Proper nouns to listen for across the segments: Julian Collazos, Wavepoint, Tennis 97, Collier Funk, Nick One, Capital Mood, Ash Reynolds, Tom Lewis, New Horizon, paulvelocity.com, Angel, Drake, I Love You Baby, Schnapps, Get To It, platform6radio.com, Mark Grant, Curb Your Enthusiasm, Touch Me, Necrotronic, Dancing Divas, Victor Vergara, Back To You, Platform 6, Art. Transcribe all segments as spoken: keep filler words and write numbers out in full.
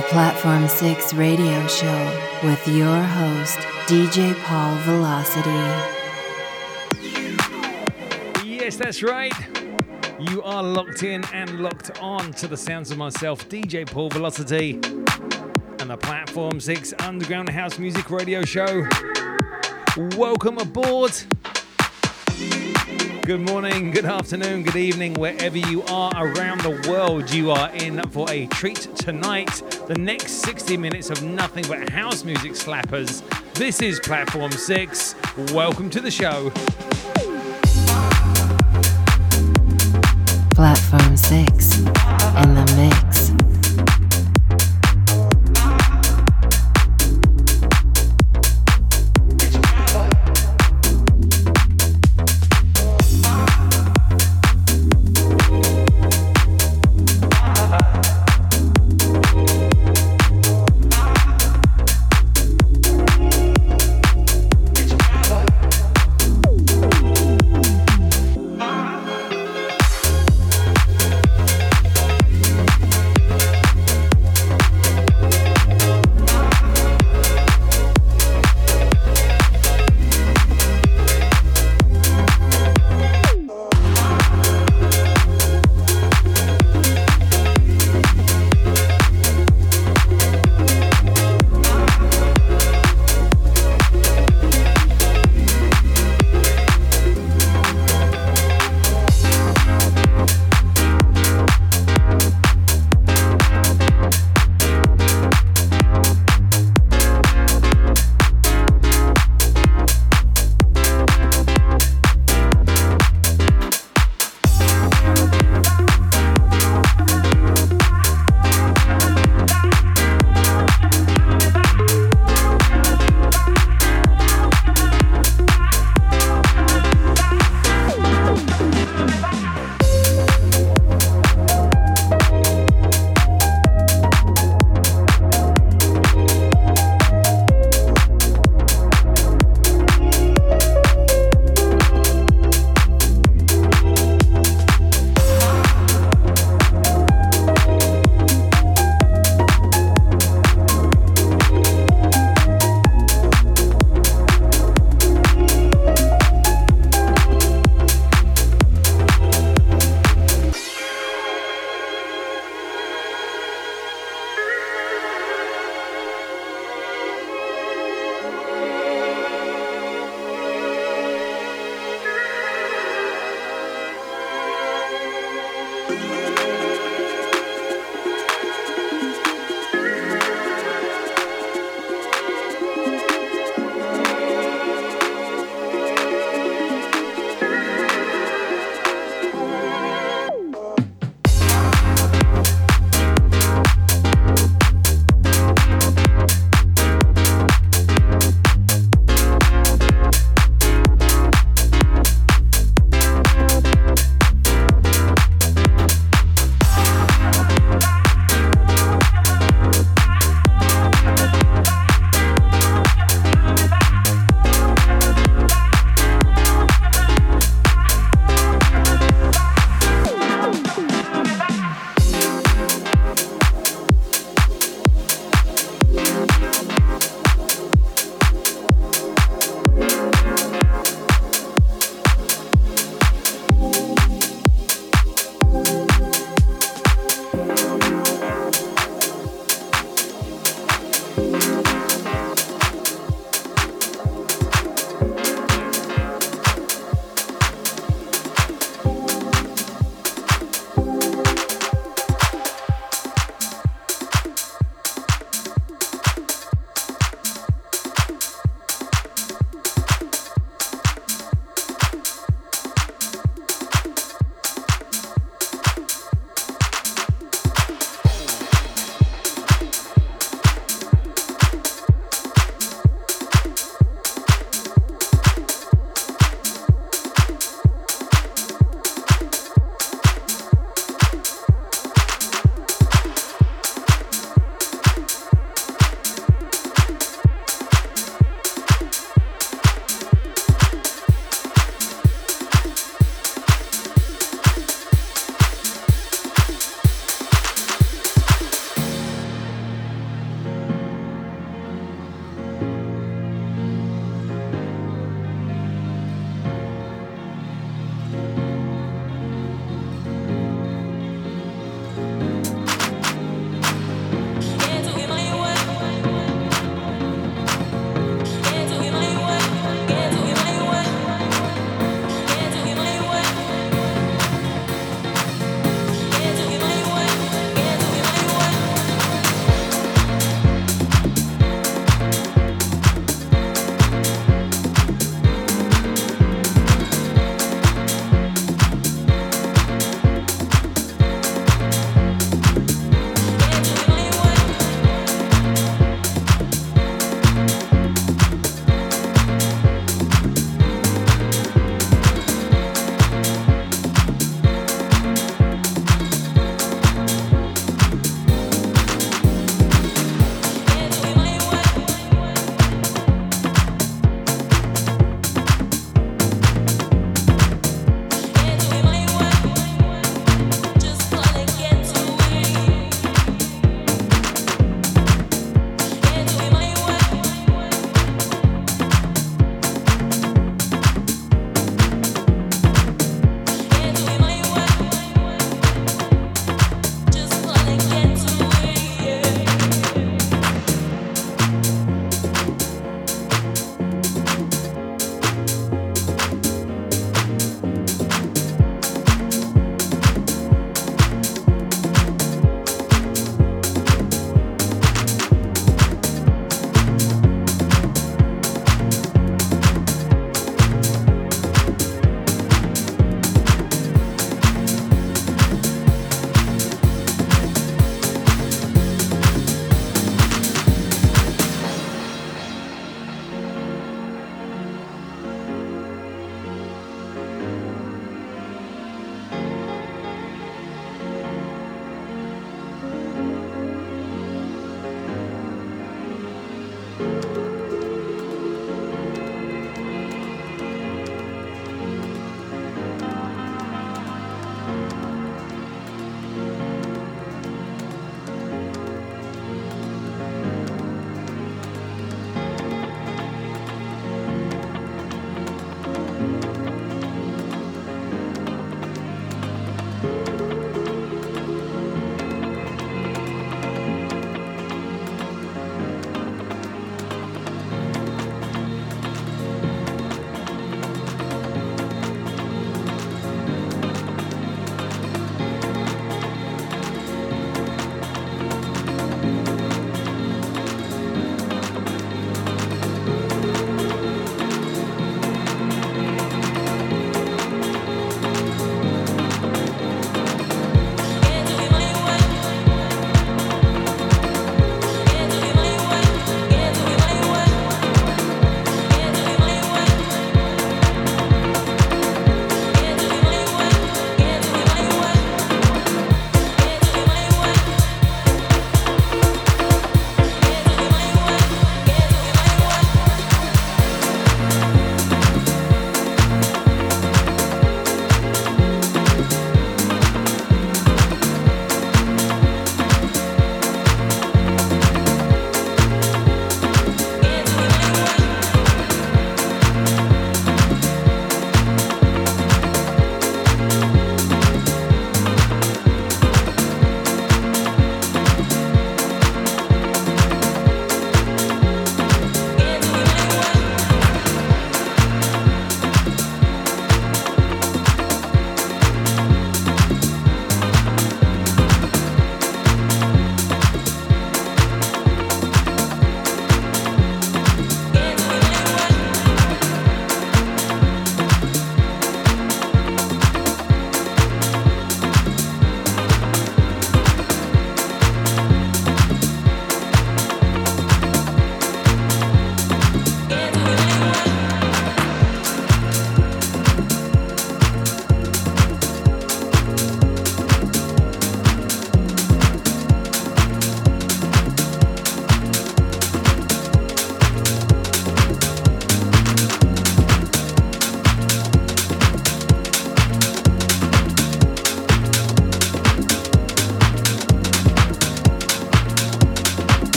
The Platform six Radio Show with your host, D J Paul Velocity. Yes, that's right. You are locked in and locked on to the sounds of myself, D J Paul Velocity, and the Platform six Underground House Music Radio Show. Welcome aboard. Good morning, good afternoon, good evening, wherever you are around the world. You are in for a treat tonight. The next sixty minutes of nothing but house music slappers. This is Platform six. Welcome to the show. Platform six in the mix.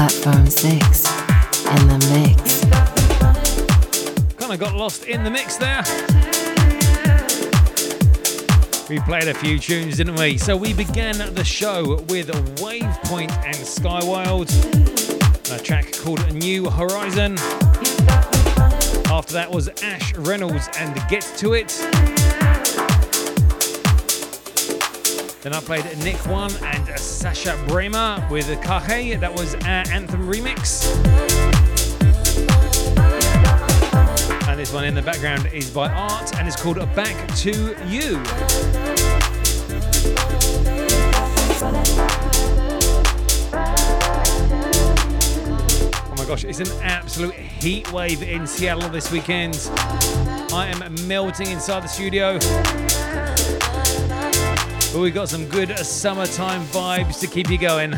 Platform six in the mix. Kind of got lost in the mix there. We played a few tunes, didn't we? So we began the show with Wavepoint and Skywild, and a track called New Horizon. After that was Ash Reynolds and Get To It. Then I played Nick One and Sasha Bremer with Kahe. That was our Anthem remix. And this one in the background is by Art and it's called Back To You. Oh my gosh, it's an absolute heat wave in Seattle this weekend. I am melting inside the studio. But we've got some good summertime vibes to keep you going.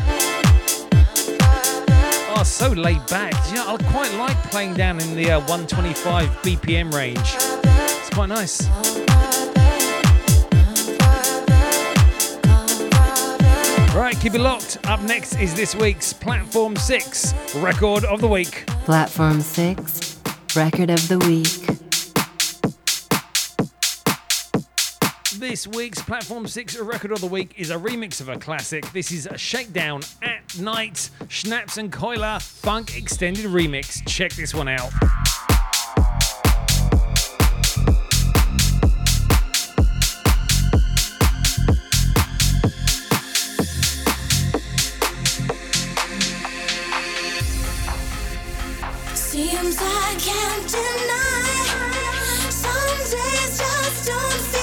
Oh, so laid back. You know, I quite like playing down in the uh, one twenty-five B P M range. It's quite nice. Right, keep it locked. Up next is this week's Platform six Record of the Week. Platform six Record of the Week. This week's Platform six Record of the Week is a remix of a classic. This is a Shakedown at Night, Schnapps and Collier Funk Extended Remix. Check this one out. Seems I can't deny, some days just don't feel.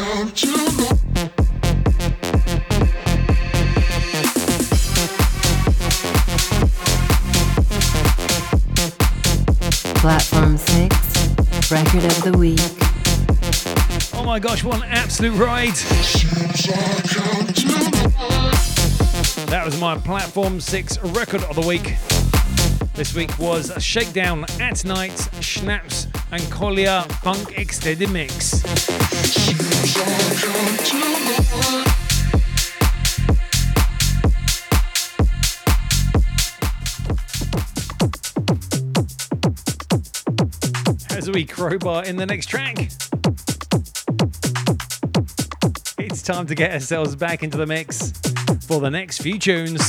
Come to gosh, what an absolute ride. That was my Platform six Record of the Week. This week was Shakedown at Night, Schnapps and Collier Funk Extended Mix. As we crowbar in the next track, it's time to get ourselves back into the mix for the next few tunes.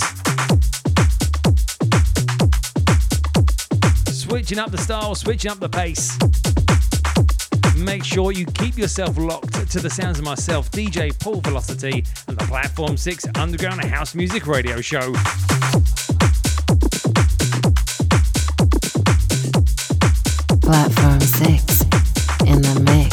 Switching up the style, switching up the pace. make sure you keep yourself locked to the sounds of myself, D J Paul Velocity, and the Platform six Underground House Music Radio Show. Platform six in the mix.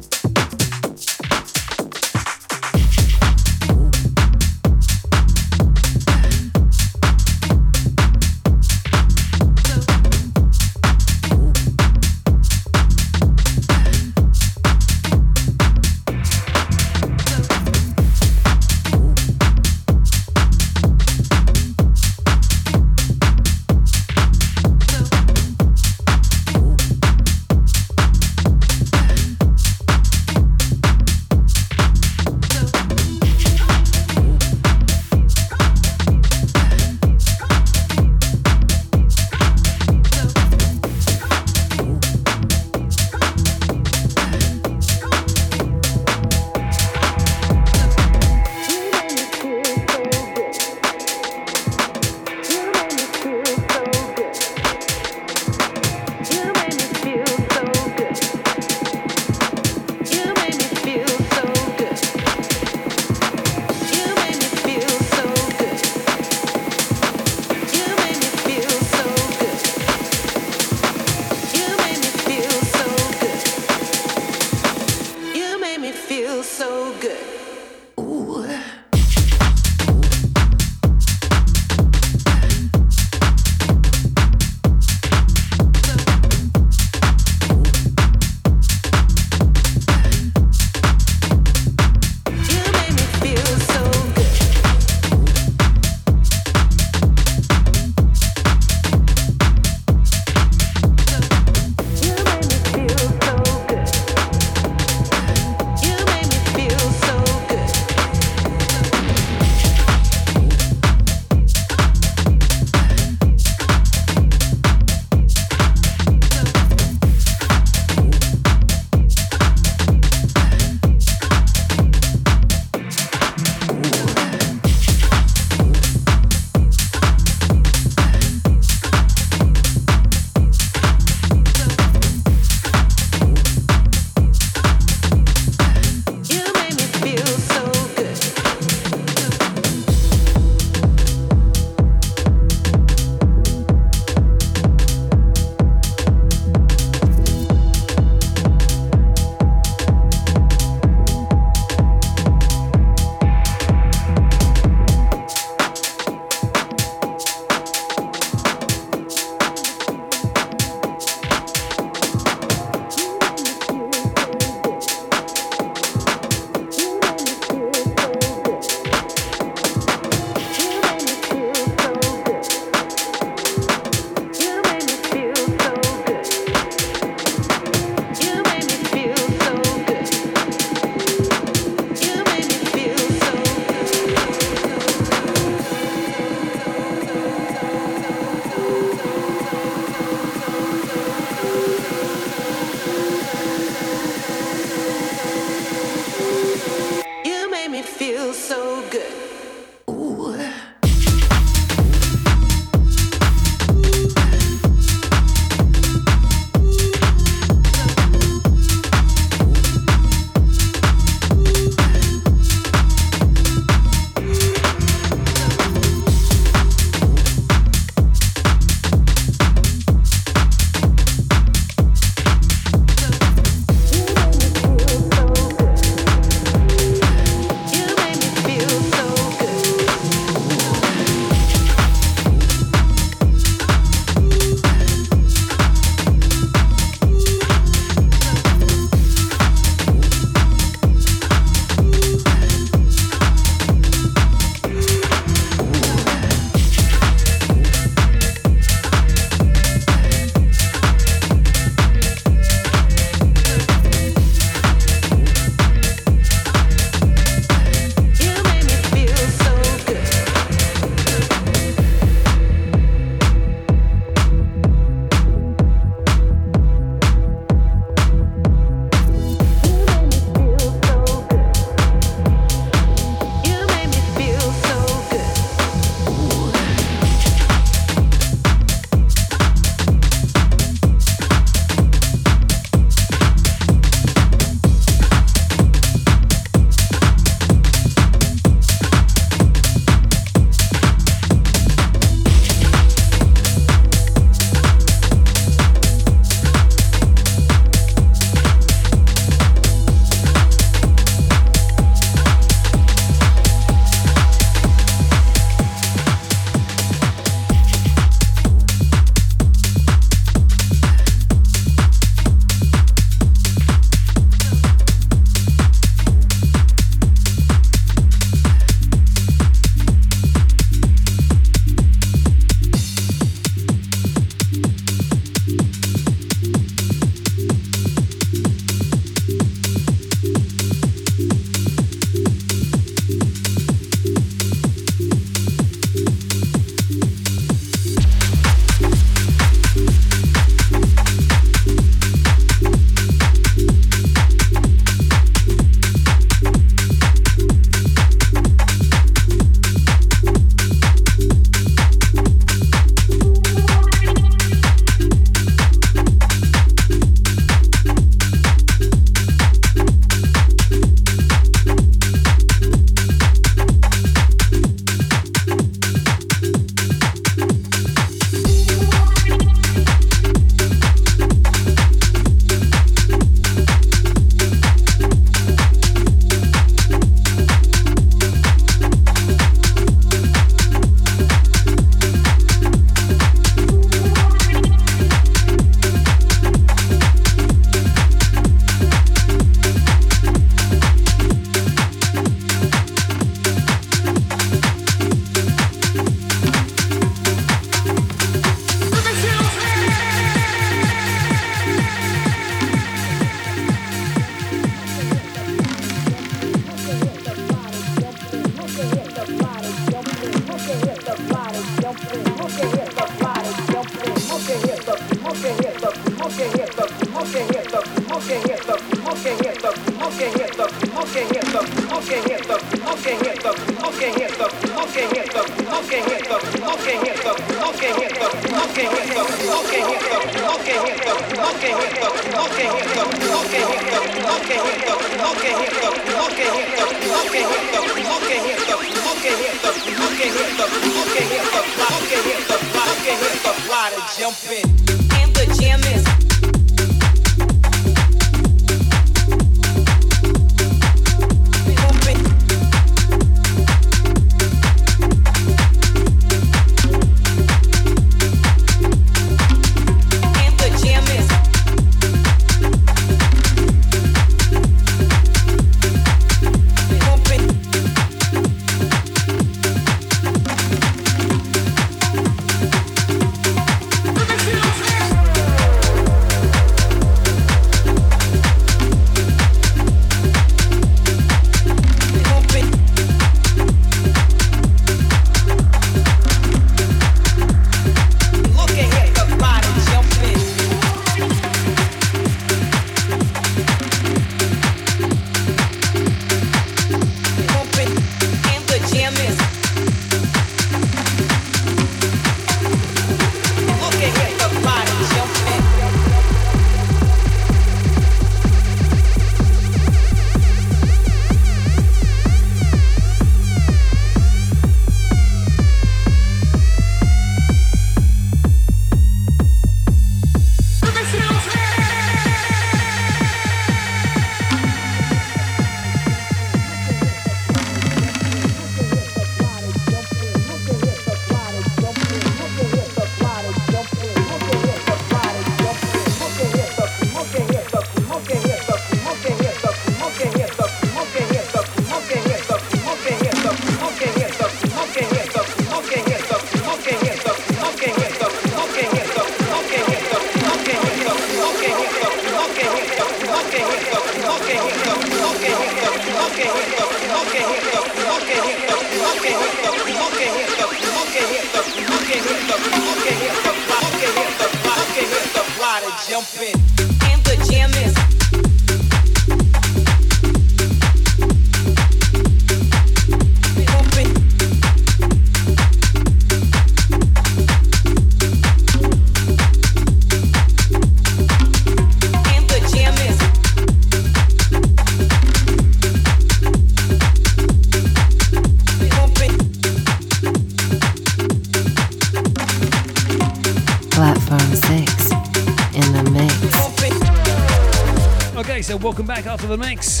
Welcome back after the mix.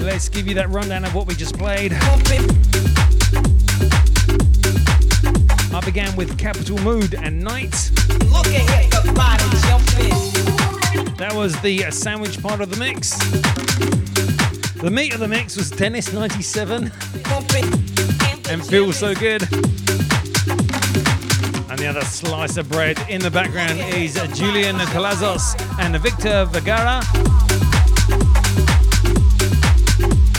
Let's give you that rundown of what we just played. I began with Capital Mood and Night. That was the sandwich part of the mix. The meat of the mix was Tennis ninety-seven and Feels So Good. And the other slice of bread in the background is Julian Collazos and Victor Vergara.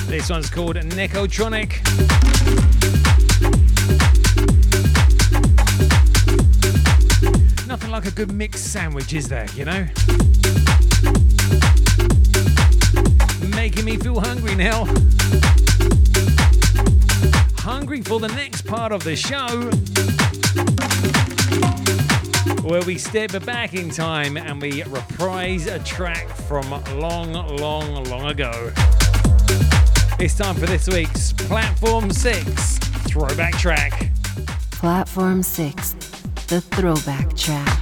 This one's called Necrotronic. Nothing like a good mixed sandwich, is there, you know? Making me feel hungry now. Hungry for the next part of the show, where we step back in time and we reprise a track from long, long, long ago. It's time for this week's Platform six Throwback Track. Platform six, the Throwback Track.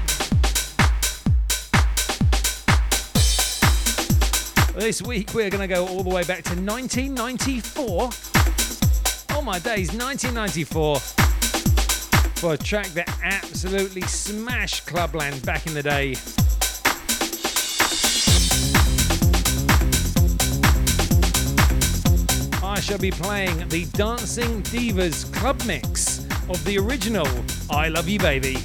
This week we're going to go all the way back to nineteen ninety-four. Oh my days, nineteen ninety-four. For a track that absolutely smashed Clubland back in the day. I shall be playing the Dancing Divas club mix of the original I Love You Baby.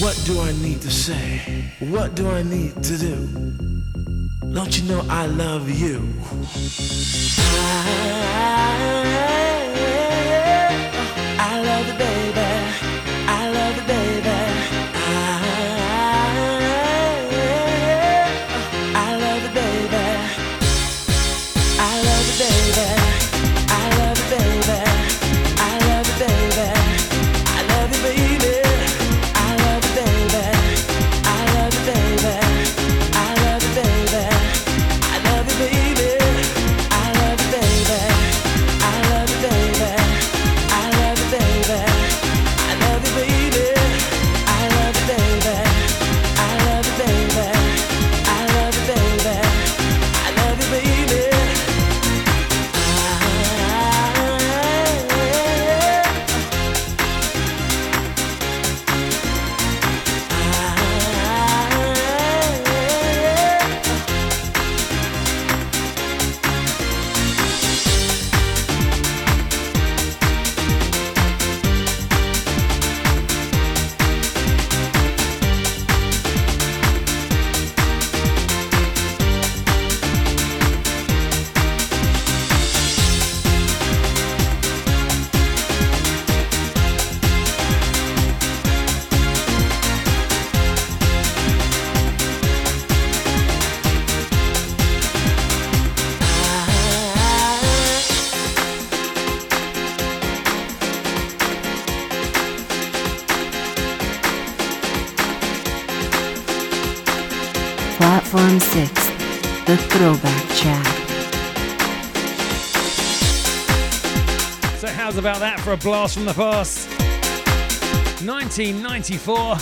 What do I need to do? Don't you know I love you? I Platform six, the throwback track. So how's about that for a blast from the past? nineteen ninety-four,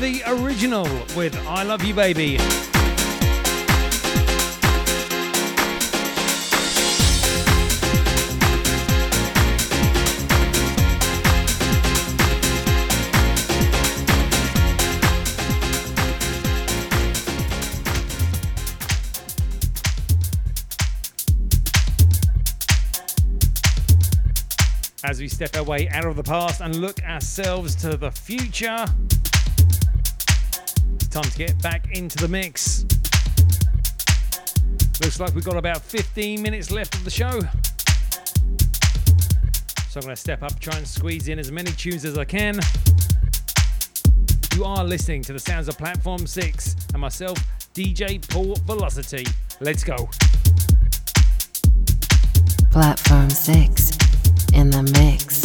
the original with I Love You Baby. As we step our way out of the past and look ourselves to the future, it's time to get back into the mix. Looks like we've got about fifteen minutes left of the show. So I'm going to step up, try and squeeze in as many tunes as I can. You are listening to the sounds of Platform six and myself, D J Paul Velocity. Let's go. Platform six. In the mix.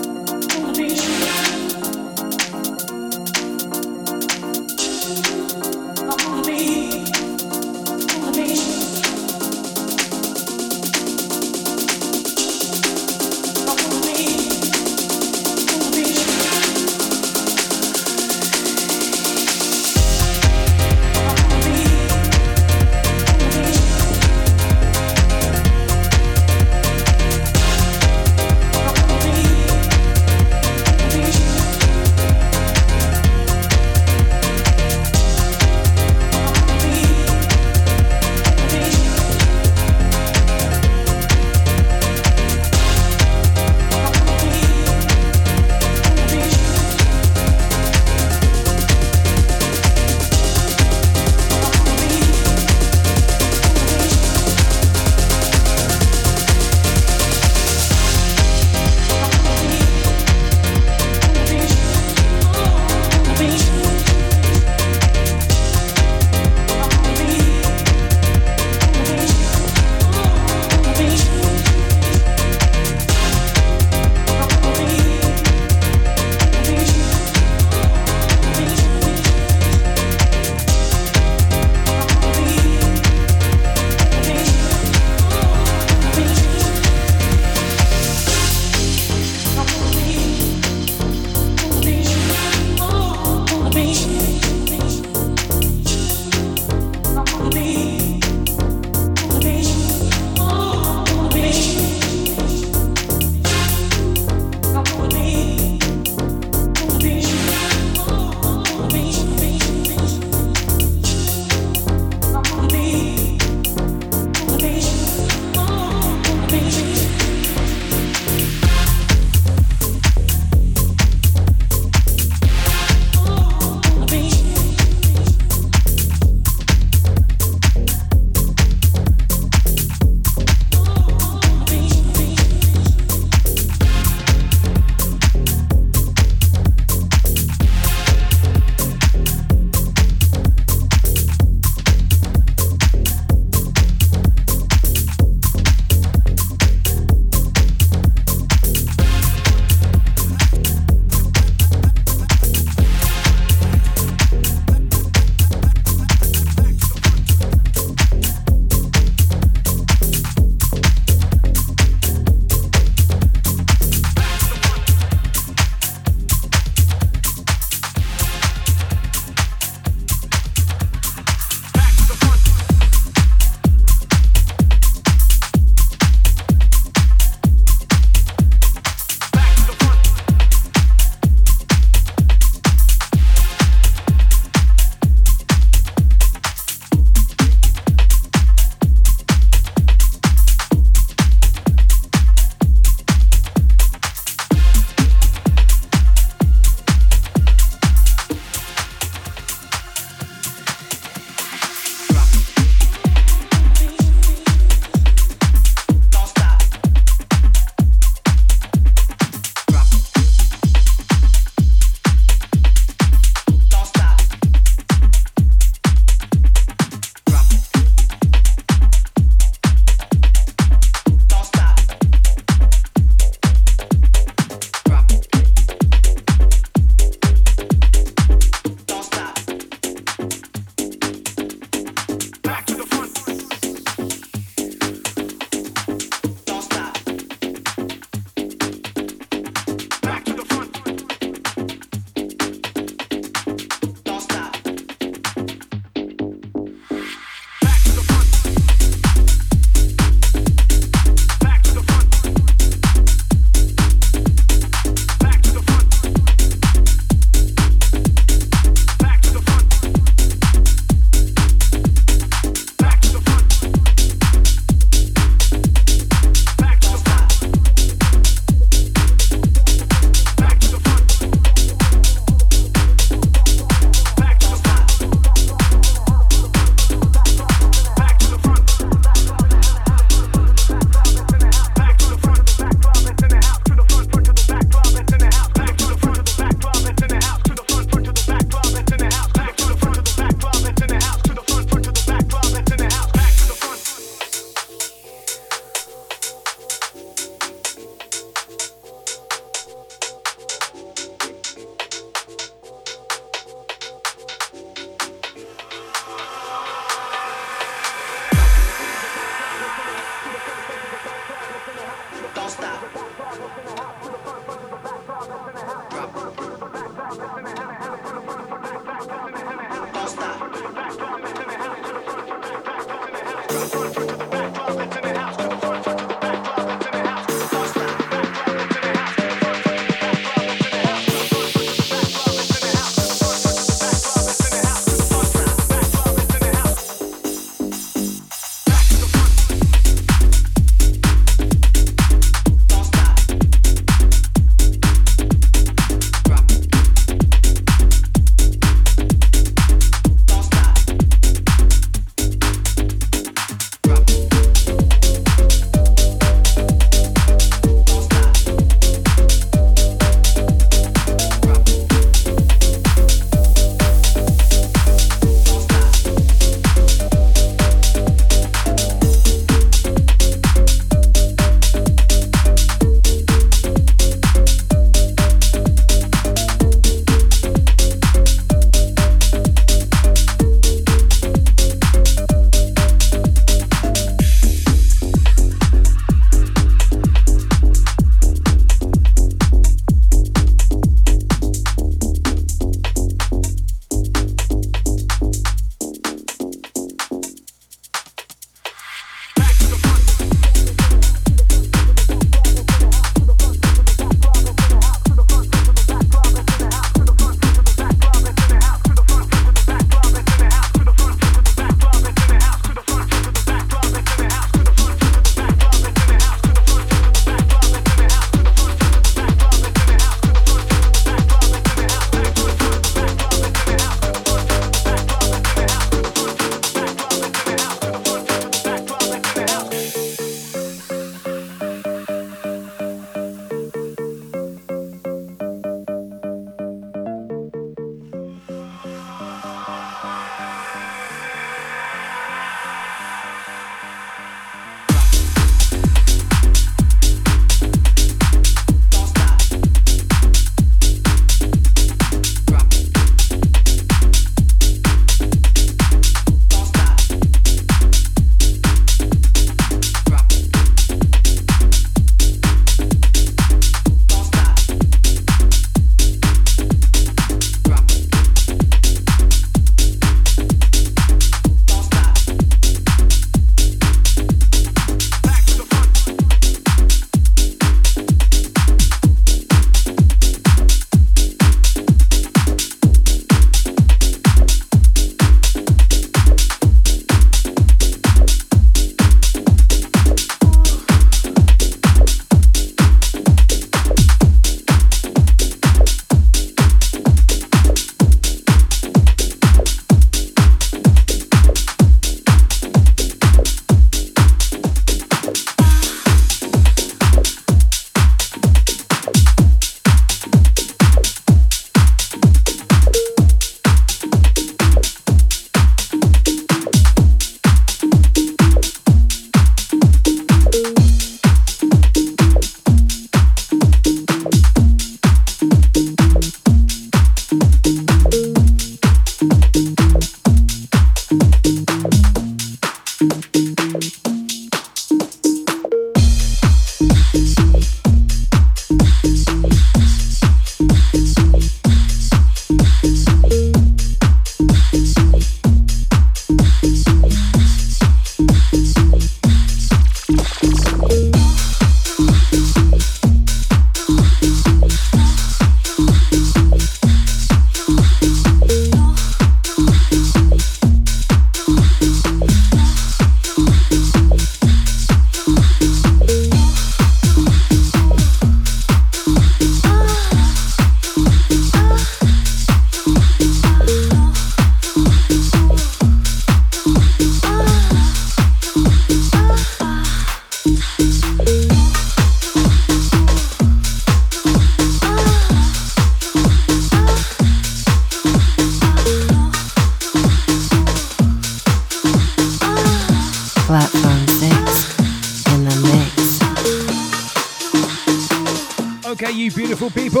you beautiful people.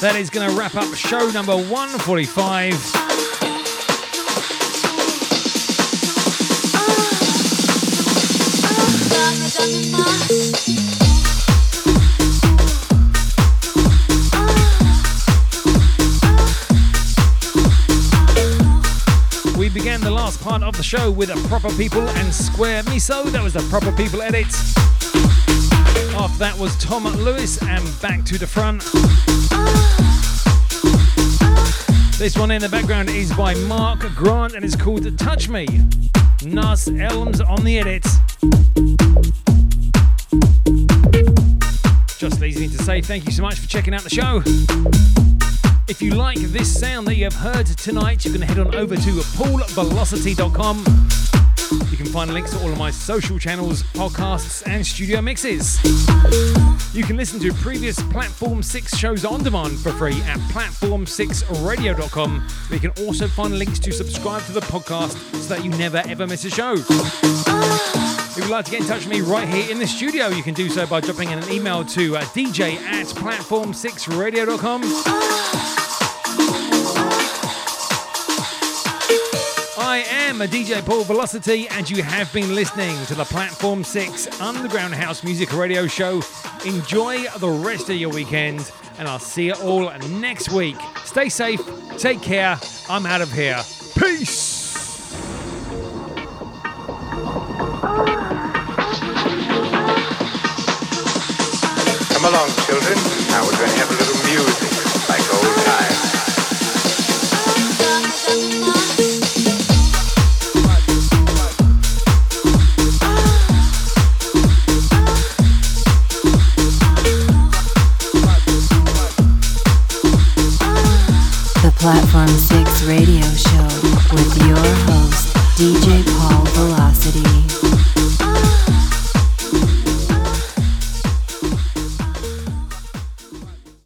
That is going to wrap up show number one forty-five. We began the last part of the show with a proper people and square miso. That was the proper people edit. After that was Tom Lewis and Back To The Front. This one in the background is by Mark Grant and it's called Touch Me. Nas Elms on the edit. Just leaves me to say thank you so much for checking out the show. If you like this sound that you have heard tonight, you can head on over to paul velocity dot com. You can find links to all of my social channels, podcasts and studio mixes. You can listen to previous Platform six shows on demand for free at platform six radio dot com. Where you can also find links to subscribe to the podcast so that you never ever miss a show. If you'd like to get in touch with me right here in the studio, you can do so by dropping in an email to uh, dj at platform six radio dot com. I am a D J Paul Velocity, and you have been listening to the Platform six Underground House Music Radio Show. Enjoy the rest of your weekend, and I'll see you all next week. Stay safe, take care, I'm out of here. Peace! Come along, children. Now we're going to have a little music, like old times. The Platform six Radio Show with your host, D J Paul Velocity.